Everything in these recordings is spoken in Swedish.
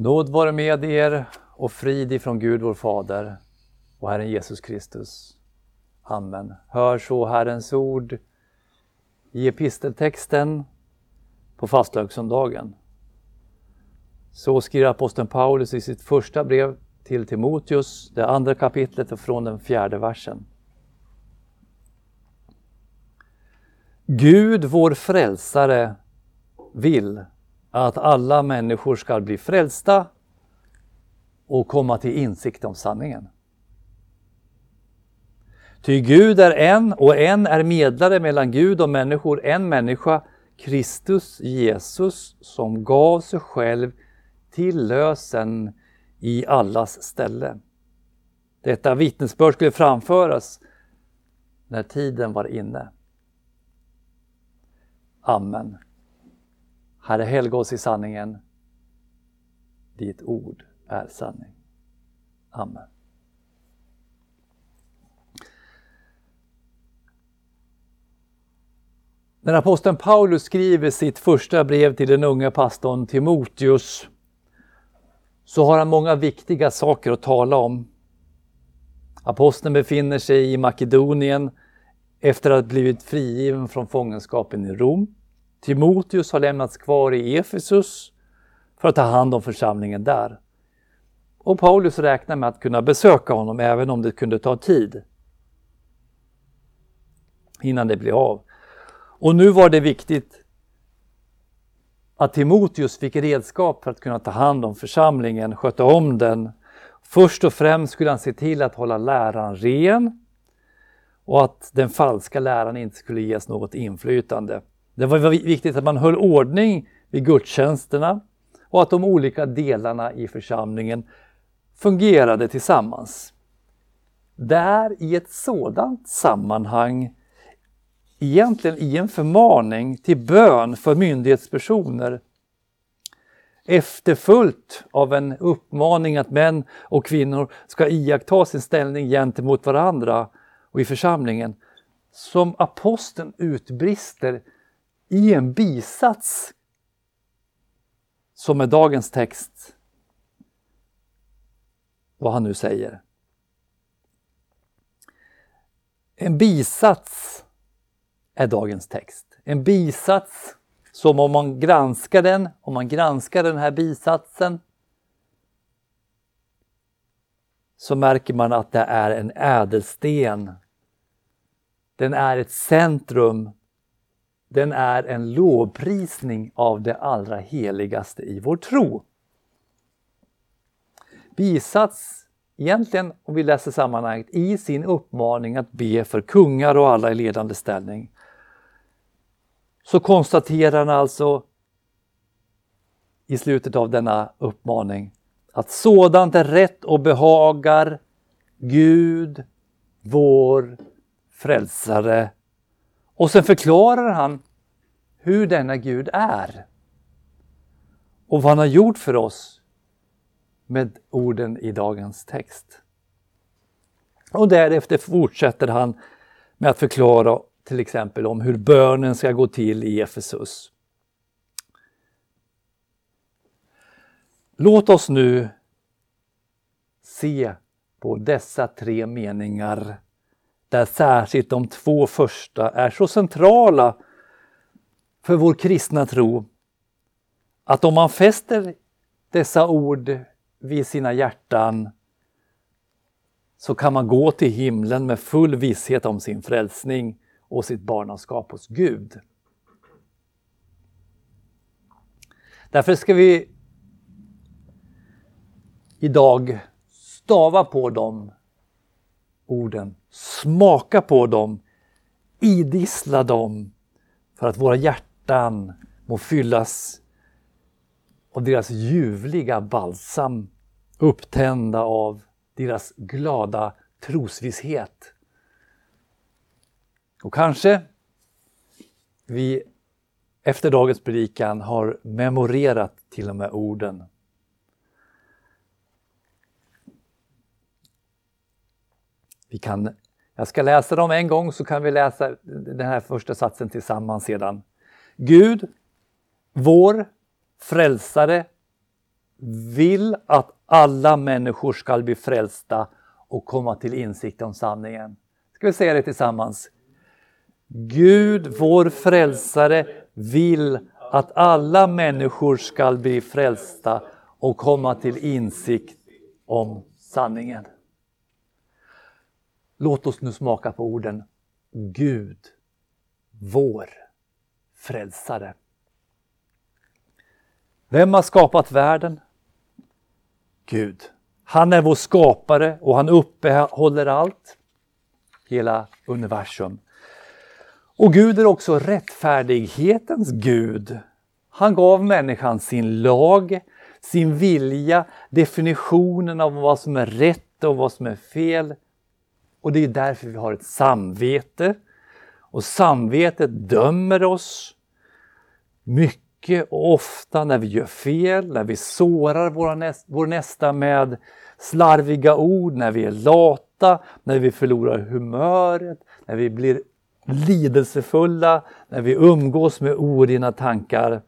Nåd vare med er och frid ifrån Gud vår Fader och Herren Jesus Kristus. Amen. Hör så Herrens ord i episteltexten på fastlagssöndagen. Så skriver aposteln Paulus i sitt första brev till Timoteus, det andra kapitlet och från den fjärde versen. Gud vår frälsare vill att alla människor ska bli frälsta och komma till insikt om sanningen. Ty Gud är en och en är medlare mellan Gud och människor, en människa, Kristus Jesus, som gav sig själv till lösen i allas ställe. Detta vittnesbörd skulle framföras när tiden var inne. Amen. Herre, helga oss i sanningen. Ditt ord är sanning. Amen. När aposteln Paulus skriver sitt första brev till den unga pastorn Timoteus så har han många viktiga saker att tala om. Aposteln befinner sig i Makedonien efter att ha blivit frigiven från fångenskapen i Rom. Timoteus har lämnats kvar i Efesus för att ta hand om församlingen där. Och Paulus räknar med att kunna besöka honom även om det kunde ta tid innan det blev av. Och nu var det viktigt att Timoteus fick redskap för att kunna ta hand om församlingen, sköta om den. Först och främst skulle han se till att hålla läran ren och att den falska läran inte skulle ges något inflytande. Det var viktigt att man höll ordning vid gudstjänsterna och att de olika delarna i församlingen fungerade tillsammans. Där i ett sådant sammanhang, egentligen i en förmaning till bön för myndighetspersoner, efterfullt av en uppmaning att män och kvinnor ska iaktta sin ställning gentemot varandra och i församlingen, som aposteln utbrister i en bisats som är dagens text, vad han nu säger. En bisats är dagens text. En bisats som om man granskar den här bisatsen så märker man att det är en ädelsten. Den är ett centrum. Den är en lovprisning av det allra heligaste i vår tro. Bisats, egentligen om vi läser sammanhanget, i sin uppmaning att be för kungar och alla i ledande ställning, så konstaterar han alltså i slutet av denna uppmaning att sådant är rätt och behagar Gud, vår frälsare. Och sen förklarar han hur denna Gud är och vad han har gjort för oss med orden i dagens text. Och därefter fortsätter han med att förklara till exempel om hur bönen ska gå till i Efesus. Låt oss nu se på dessa tre meningar, där särskilt de två första är så centrala för vår kristna tro att om man fäster dessa ord vid sina hjärtan så kan man gå till himlen med full visshet om sin frälsning och sitt barnaskap hos Gud. Därför ska vi idag stava på de orden, smaka på dem, idissla dem, för att våra hjärtan må fyllas av deras ljuvliga balsam, upptända av deras glada trosvisshet. Och kanske vi efter dagens predikan har memorerat till och med orden. Jag ska läsa dem en gång så kan vi läsa den här första satsen tillsammans sedan. Gud, vår frälsare, vill att alla människor ska bli frälsta och komma till insikt om sanningen. Ska vi säga det tillsammans? Gud, vår frälsare, vill att alla människor ska bli frälsta och komma till insikt om sanningen. Låt oss nu smaka på orden. Gud, vår frälsare. Vem har skapat världen? Gud. Han är vår skapare och han uppehåller allt. Hela universum. Och Gud är också rättfärdighetens Gud. Han gav människan sin lag, sin vilja, definitionen av vad som är rätt och vad som är fel. Och det är därför vi har ett samvete. Och samvetet dömer oss mycket och ofta när vi gör fel, när vi sårar vår nästa med slarviga ord, när vi är lata, när vi förlorar humöret, när vi blir lidelsefulla, när vi umgås med orena tankar.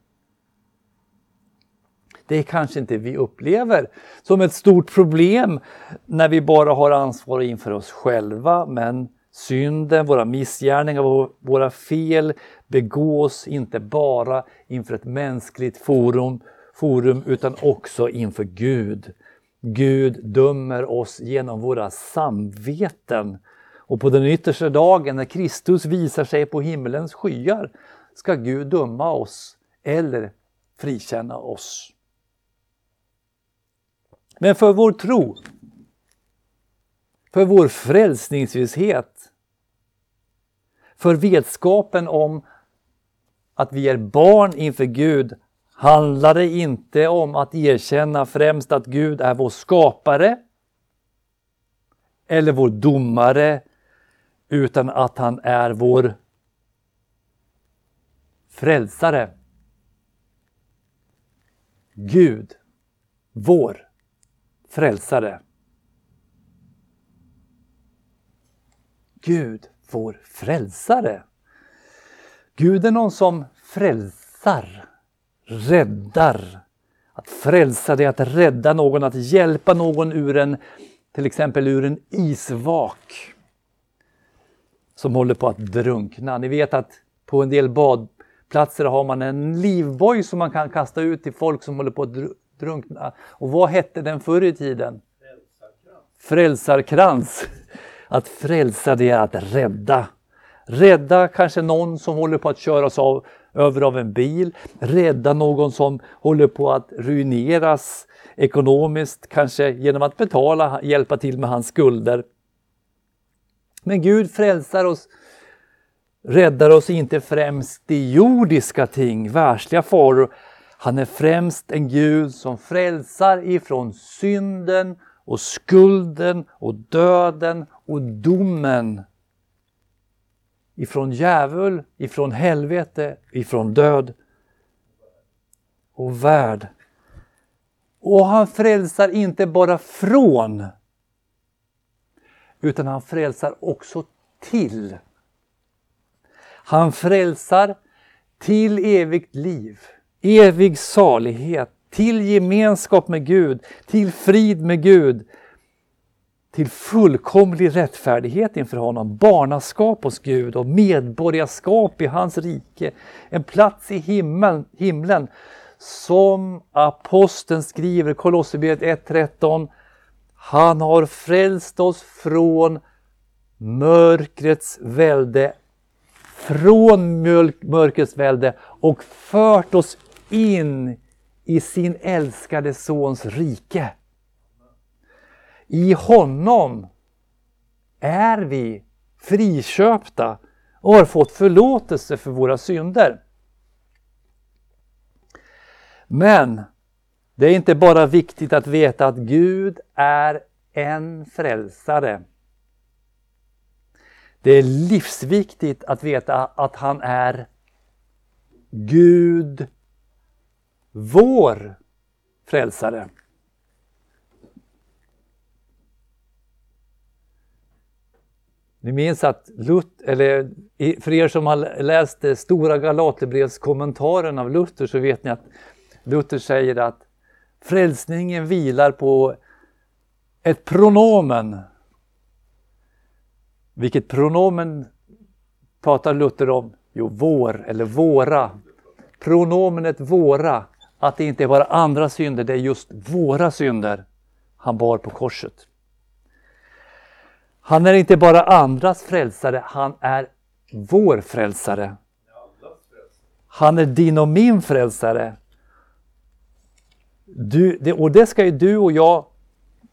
Det är kanske inte vi upplever som ett stort problem när vi bara har ansvar inför oss själva, men synden, våra missgärningar, våra fel begås inte bara inför ett mänskligt forum utan också inför Gud. Gud dömer oss genom våra samveten. Och på den yttersta dagen när Kristus visar sig på himmelens skyar ska Gud döma oss eller frikänna oss. Men för vår tro, för vår frälsningsvisshet, för vetskapen om att vi är barn inför Gud, handlar det inte om att erkänna främst att Gud är vår skapare eller vår domare, utan att han är vår frälsare. Gud, vår frälsare. Gud, vår frälsare. Gud är någon som frälsar, räddar. Att frälsa det är att rädda någon, att hjälpa någon ur en, till exempel ur en isvak som håller på att drunkna. Ni vet att på en del badplatser har man en livboj som man kan kasta ut till folk som håller på att drunkna. Och vad hette den förr i tiden? Frälsarkrans. Att frälsa det är att rädda. Rädda kanske någon som håller på att köras över av en bil. Rädda någon som håller på att ruineras ekonomiskt. Kanske genom att betala, hjälpa till med hans skulder. Men Gud frälsar oss, räddar oss inte främst i jordiska ting, världsliga faror. Han är främst en Gud som frälsar ifrån synden och skulden och döden och domen. Ifrån djävul, ifrån helvete, ifrån död och värld. Och han frälsar inte bara från, utan han frälsar också till. Han frälsar till evigt liv, evig salighet, till gemenskap med Gud, till frid med Gud, till fullkomlig rättfärdighet inför honom, barnaskap hos Gud och medborgarskap i hans rike, en plats i himlen. Som aposteln skriver i Kolosserbrevet 1:13, han har frälst oss från mörkrets välde, och fört oss in i sin älskade sons rike. I honom är vi friköpta och har fått förlåtelse för våra synder. Men det är inte bara viktigt att veta att Gud är en frälsare. Det är livsviktigt att veta att han är Gud, vår frälsare. Ni minns att för er som har läst Stora Galaterbrevskommentarerna av Luther, så vet ni att Luther säger att Frälsningen vilar på ett pronomen. Vilket pronomen pratar Luther om? Jo, vår eller våra. Pronomenet våra. Att det inte är bara andra synder, det är just våra synder han bar på korset. Han är inte bara andras frälsare, han är vår frälsare. Han är din och min frälsare. Och det ska ju du och jag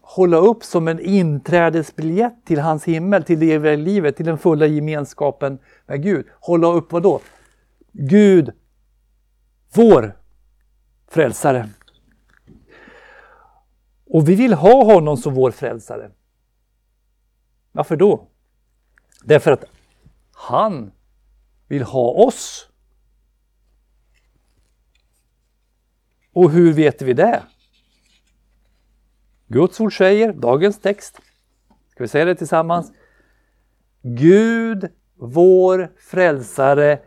hålla upp som en inträdesbiljett till hans himmel, till det eviga livet, till den fulla gemenskapen med Gud. Hålla upp vad då? Gud, vår frälsare. Och vi vill ha honom som vår frälsare. Varför då? Därför att han vill ha oss. Och hur vet vi det? Guds ord säger, dagens text. Ska vi säga det tillsammans? Gud, vår frälsare,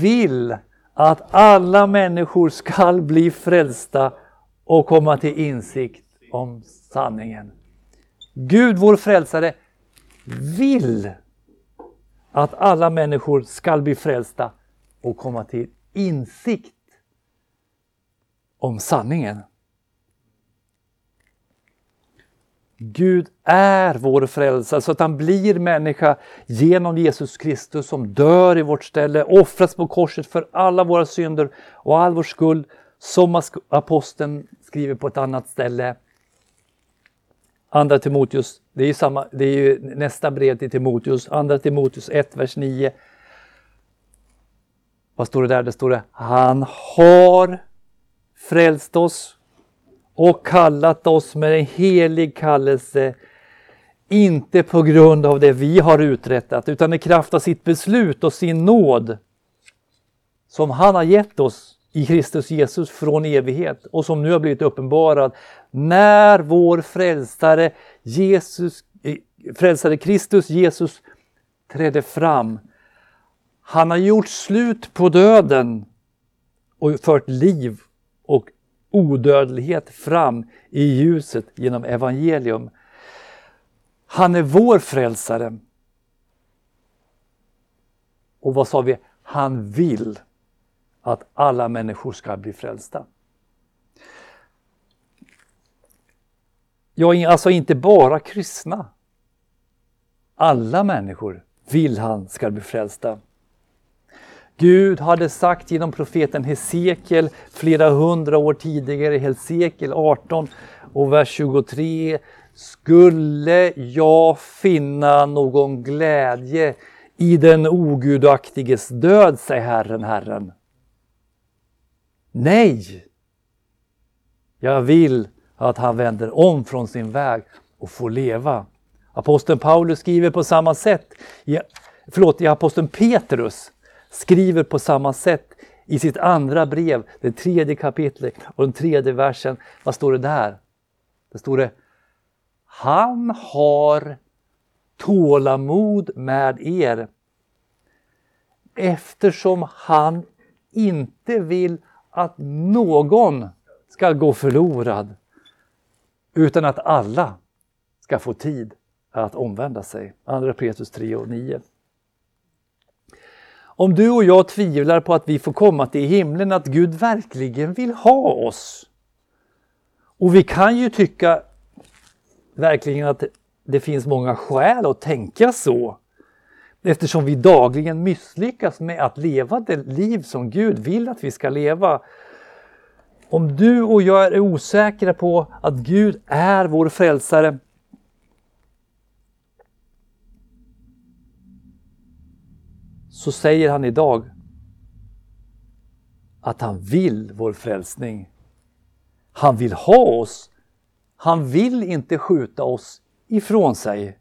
vill att alla människor ska bli frälsta och komma till insikt om sanningen. Gud, vår frälsare, vill att alla människor ska bli frälsta och komma till insikt om sanningen. Gud är vår frälsare så att han blir människa genom Jesus Kristus som dör i vårt ställe, offras på korset för alla våra synder och all vår skuld, som aposteln skriver på ett annat ställe. Andra Timoteus, det är ju nästa brev till Timoteus, Andra Timoteus 1, vers 9. Vad står det där? Det står det, han har frälst oss och kallat oss med en helig kallelse, inte på grund av det vi har uträttat, utan i kraft av sitt beslut och sin nåd som han har gett oss i Kristus Jesus från evighet och som nu har blivit uppenbarad när vår frälsare Kristus Jesus trädde fram. Han har gjort slut på döden och fört liv och odödlighet fram i ljuset genom evangelium. Han är vår frälsare. Och vad sa vi? Han vill att alla människor ska bli frälsta. Ja, alltså inte bara kristna. Alla människor vill han ska bli frälsta. Gud hade sagt genom profeten Hesekiel flera hundra år tidigare, Hesekiel 18 och vers 23. Skulle jag finna någon glädje i den ogudaktiges död, säger Herren. Nej! Jag vill att han vänder om från sin väg och får leva. Aposteln Paulus skriver på samma sätt. Aposteln Petrus skriver på samma sätt i sitt andra brev, det tredje kapitlet och den tredje versen. Vad står det där? Det står det, han har tålamod med er eftersom han inte vill att någon ska gå förlorad utan att alla ska få tid att omvända sig. Andra Petrus 3 och 9. Om du och jag tvivlar på att vi får komma till himlen, att Gud verkligen vill ha oss. Och vi kan ju tycka verkligen att det finns många skäl att tänka så. Eftersom vi dagligen misslyckas med att leva det liv som Gud vill att vi ska leva. Om du och jag är osäkra på att Gud är vår frälsare, så säger han idag att han vill vår frälsning. Han vill ha oss. Han vill inte skjuta oss ifrån sig.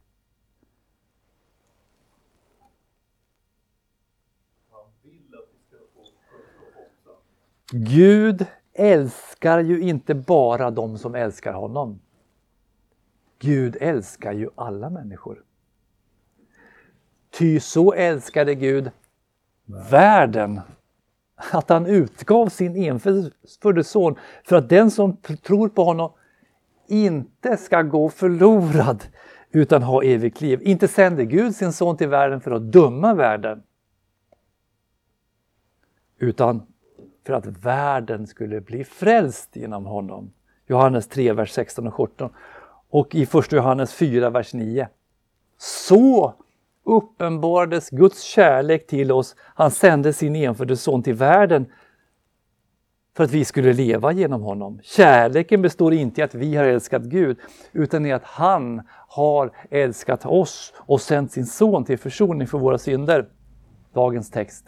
Gud älskar ju inte bara de som älskar honom. Gud älskar ju alla människor. Ty så älskade Gud världen att han utgav sin enfödde son för att den som tror på honom inte ska gå förlorad utan ha evigt liv. Inte sände Gud sin son till världen för att döma världen, utan för att världen skulle bli frälst genom honom. Johannes 3, vers 16 och 17. Och i Första Johannes 4, vers 9. Så uppenbarades Guds kärlek till oss. Han sände sin enfödde son till världen för att vi skulle leva genom honom. Kärleken består inte i att vi har älskat Gud, utan i att han har älskat oss och sänt sin son till försoning för våra synder. Dagens text.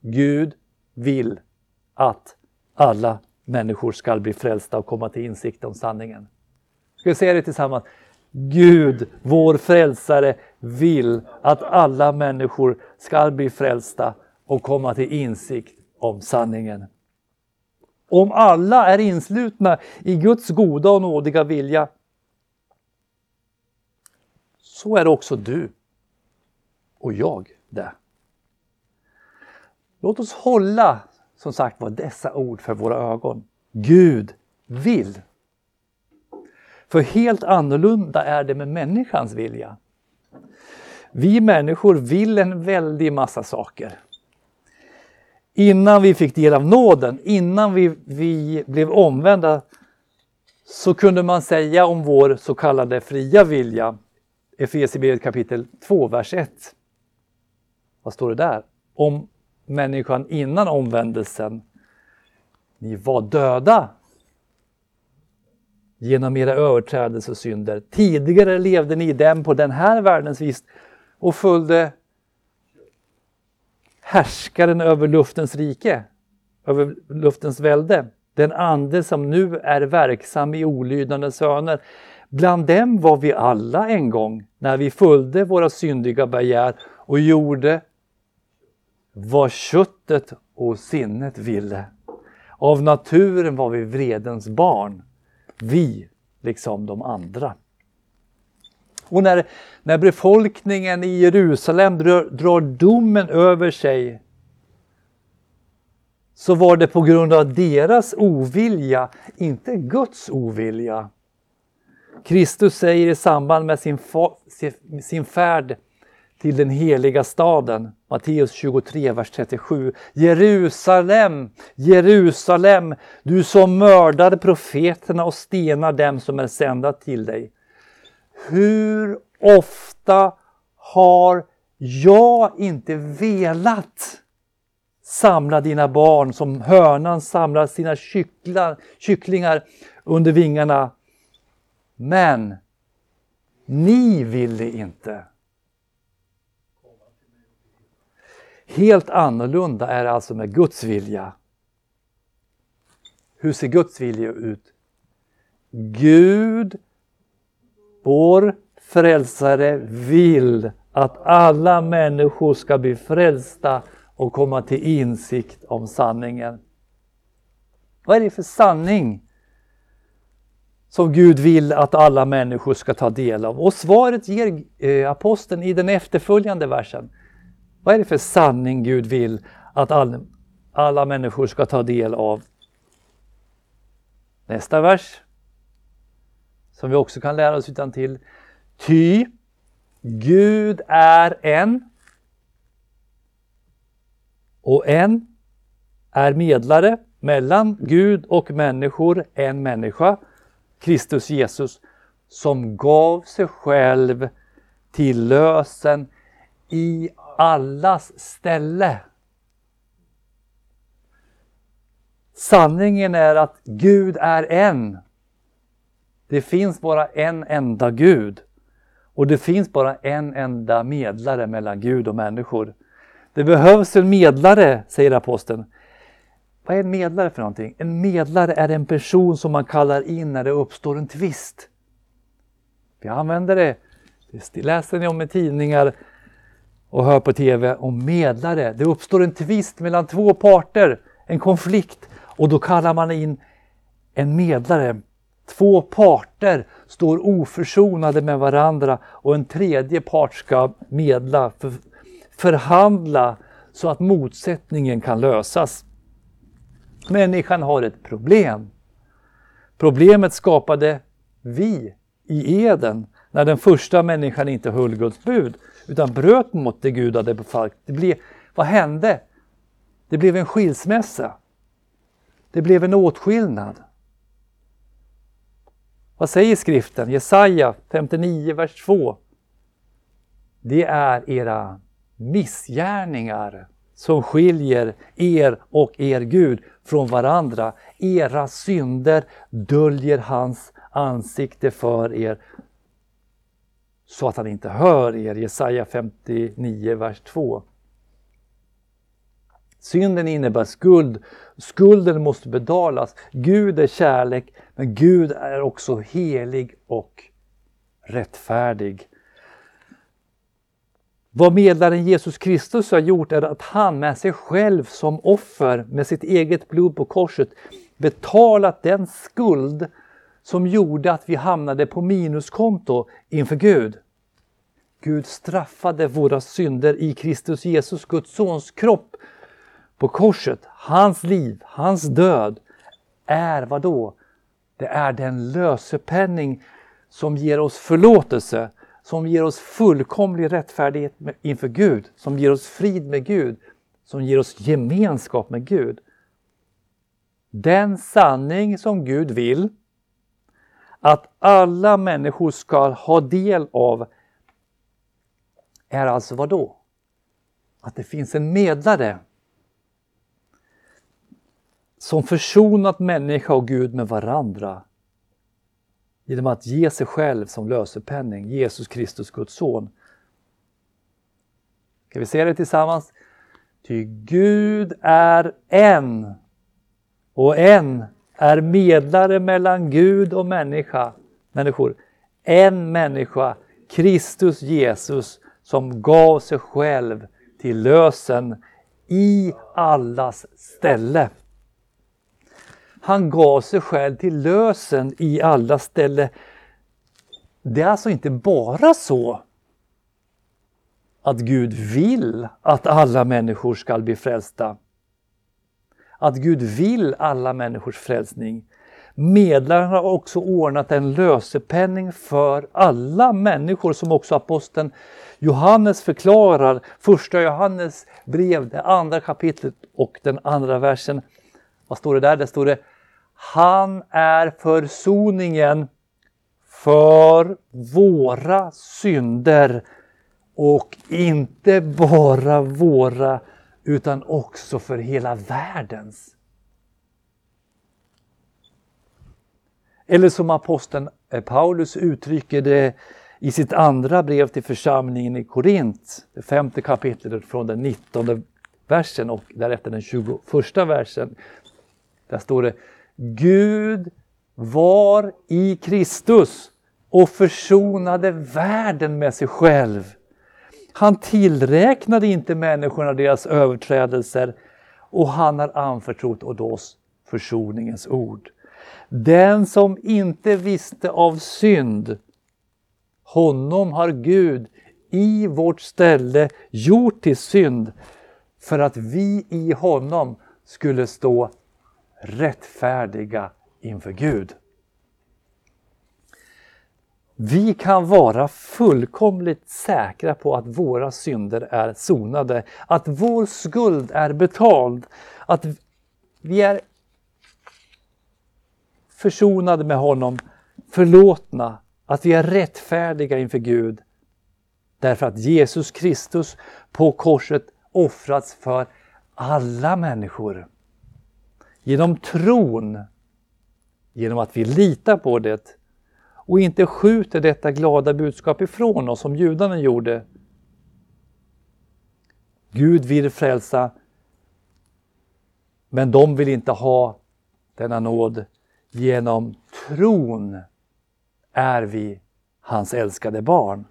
Gud vill att alla människor ska bli frälsta och komma till insikt om sanningen. Ska vi säga det tillsammans? Gud, vår frälsare, vill att alla människor ska bli frälsta och komma till insikt om sanningen. Om alla är inslutna i Guds goda och nådiga vilja, så är också du och jag det. Låt oss hålla, som sagt, var dessa ord för våra ögon. Gud vill. För helt annorlunda är det med människans vilja. Vi människor vill en väldig massa saker. Innan vi fick del av nåden, innan vi blev omvända, så kunde man säga om vår så kallade fria vilja. Efesierbrevet kapitel 2, vers 1. Vad står det där? Om människan innan omvändelsen. Ni var döda genom era överträdelser och synder. Tidigare levde ni dem på den här världens vis och följde härskaren över luftens rike, över luftens välde. Den ande som nu är verksam i olydande söner. Bland dem var vi alla en gång när vi följde våra syndiga begär och gjorde vad köttet och sinnet ville. Av naturen var vi vredens barn. Vi, liksom de andra. Och när befolkningen i Jerusalem drar domen över sig, så var det på grund av deras ovilja, inte Guds ovilja. Kristus säger i samband med sin färd till den heliga staden, Matteus 23, vers 37. Jerusalem, Jerusalem, du som mördade profeterna och stenar dem som är sända till dig. Hur ofta har jag inte velat samla dina barn som hönan samlar sina kycklingar under vingarna. Men ni ville inte. Helt annorlunda är det alltså med Guds vilja. Hur ser Guds vilja ut? Gud, vår frälsare, vill att alla människor ska bli frälsta och komma till insikt om sanningen. Vad är det för sanning som Gud vill att alla människor ska ta del av? Och svaret ger aposteln i den efterföljande versen. Vad är det för sanning Gud vill att alla människor ska ta del av? Nästa vers, som vi också kan lära oss utan till. Ty Gud är en, och en är medlare mellan Gud och människor, en människa, Kristus Jesus, som gav sig själv till lösen i allas ställe. Sanningen är att Gud är en. Det finns bara en enda Gud. Och det finns bara en enda medlare mellan Gud och människor. Det behövs en medlare, säger aposteln. Vad är en medlare för någonting? En medlare är en person som man kallar in när det uppstår en tvist. Vi använder det. Det läser ni om i tidningar och hör på tv om medlare. Det uppstår en tvist mellan två parter, en konflikt, och då kallar man in en medlare. Två parter står oförsonade med varandra och en tredje part ska medla, förhandla så att motsättningen kan lösas. Människan har ett problem. Problemet skapade vi i Eden, när den första människan inte höll Guds bud, utan bröt mot det Gud hade befallt. Vad hände? Det blev en skilsmässa. Det blev en åtskillnad. Vad säger skriften? Jesaja 59, vers 2. Det är era missgärningar som skiljer er och er Gud från varandra. Era synder döljer hans ansikte för er, så att han inte hör er. Jesaja 59, vers 2. Synden innebär skuld. Skulden måste betalas. Gud är kärlek, men Gud är också helig och rättfärdig. Vad medlaren Jesus Kristus har gjort är att han med sig själv som offer, med sitt eget blod på korset, betalat den skuld som gjorde att vi hamnade på minuskonto inför Gud. Gud straffade våra synder i Kristus Jesus, Guds sons kropp, på korset. Hans liv, hans död är vad då? Det är den lösepenning som ger oss förlåtelse, som ger oss fullkomlig rättfärdighet inför Gud, som ger oss frid med Gud, som ger oss gemenskap med Gud. Den sanning som Gud vill att alla människor ska ha del av är alltså vad då? Att det finns en medlare som försonat människa och Gud med varandra genom att ge sig själv som lösepenning, Jesus Kristus, Guds son. Kan vi se det tillsammans? Ty Gud är en, och en är medlare mellan Gud och människor. En människa, Kristus Jesus, som gav sig själv till lösen i allas ställe. Han gav sig själv till lösen i alla ställen. Det är alltså inte bara så att Gud vill att alla människor ska bli frälsta, att Gud vill alla människors frälsning. Medlaren har också ordnat en lösepenning för alla människor, som också aposteln Johannes förklarar. Första Johannes brev, det andra kapitlet och den andra versen. Vad står det där? Det står det: han är försoningen för våra synder, och inte bara våra utan också för hela världens. Eller som aposteln Paulus uttrycker det i sitt andra brev till församlingen i Korint, det 5:e kapitlet från den 19:e versen och därefter den 21:a versen. Där står det: Gud var i Kristus och försonade världen med sig själv. Han tillräknade inte människorna deras överträdelser, och han har anförtrott åt oss försoningens ord. Den som inte visste av synd, honom har Gud i vårt ställe gjort till synd, för att vi i honom skulle stå rättfärdiga inför Gud. Vi kan vara fullkomligt säkra på att våra synder är sonade, att vår skuld är betald, att vi är försonade med honom, förlåtna, att vi är rättfärdiga inför Gud, därför att Jesus Kristus på korset offrats för alla människor. Genom tron, genom att vi litar på det och inte skjuter detta glada budskap ifrån oss som judarna gjorde. Gud vill frälsa, men de vill inte ha denna nåd. Genom tron är vi hans älskade barn.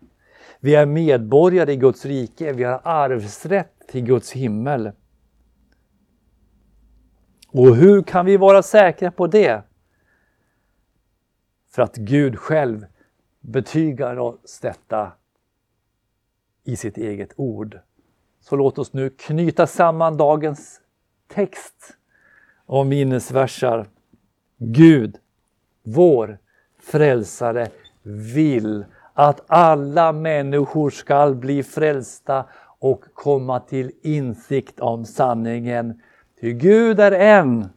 Vi är medborgare i Guds rike, vi har arvsrätt till Guds himmel. Och hur kan vi vara säkra på det? För att Gud själv betygar oss detta i sitt eget ord. Så låt oss nu knyta samman dagens text och minnesversar. Gud, vår frälsare, vill att alla människor ska bli frälsta och komma till insikt om sanningen. Ty Gud är en,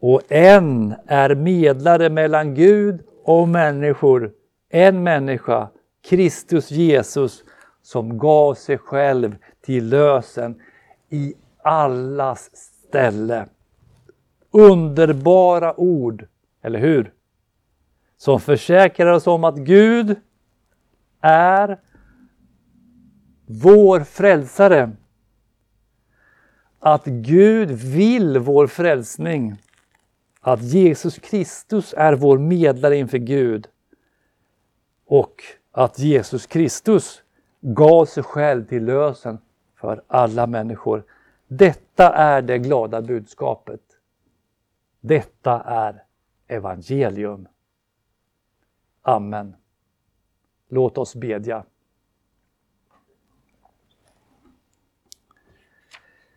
och en är medlare mellan Gud och människor. En människa, Kristus Jesus, som gav sig själv till lösen i allas ställe. Underbara ord, eller hur? Som försäkrar oss om att Gud är vår frälsare. Att Gud vill vår frälsning. Att Jesus Kristus är vår medlare inför Gud. Och att Jesus Kristus gav sig själv till lösen för alla människor. Detta är det glada budskapet. Detta är evangelium. Amen. Låt oss bedja.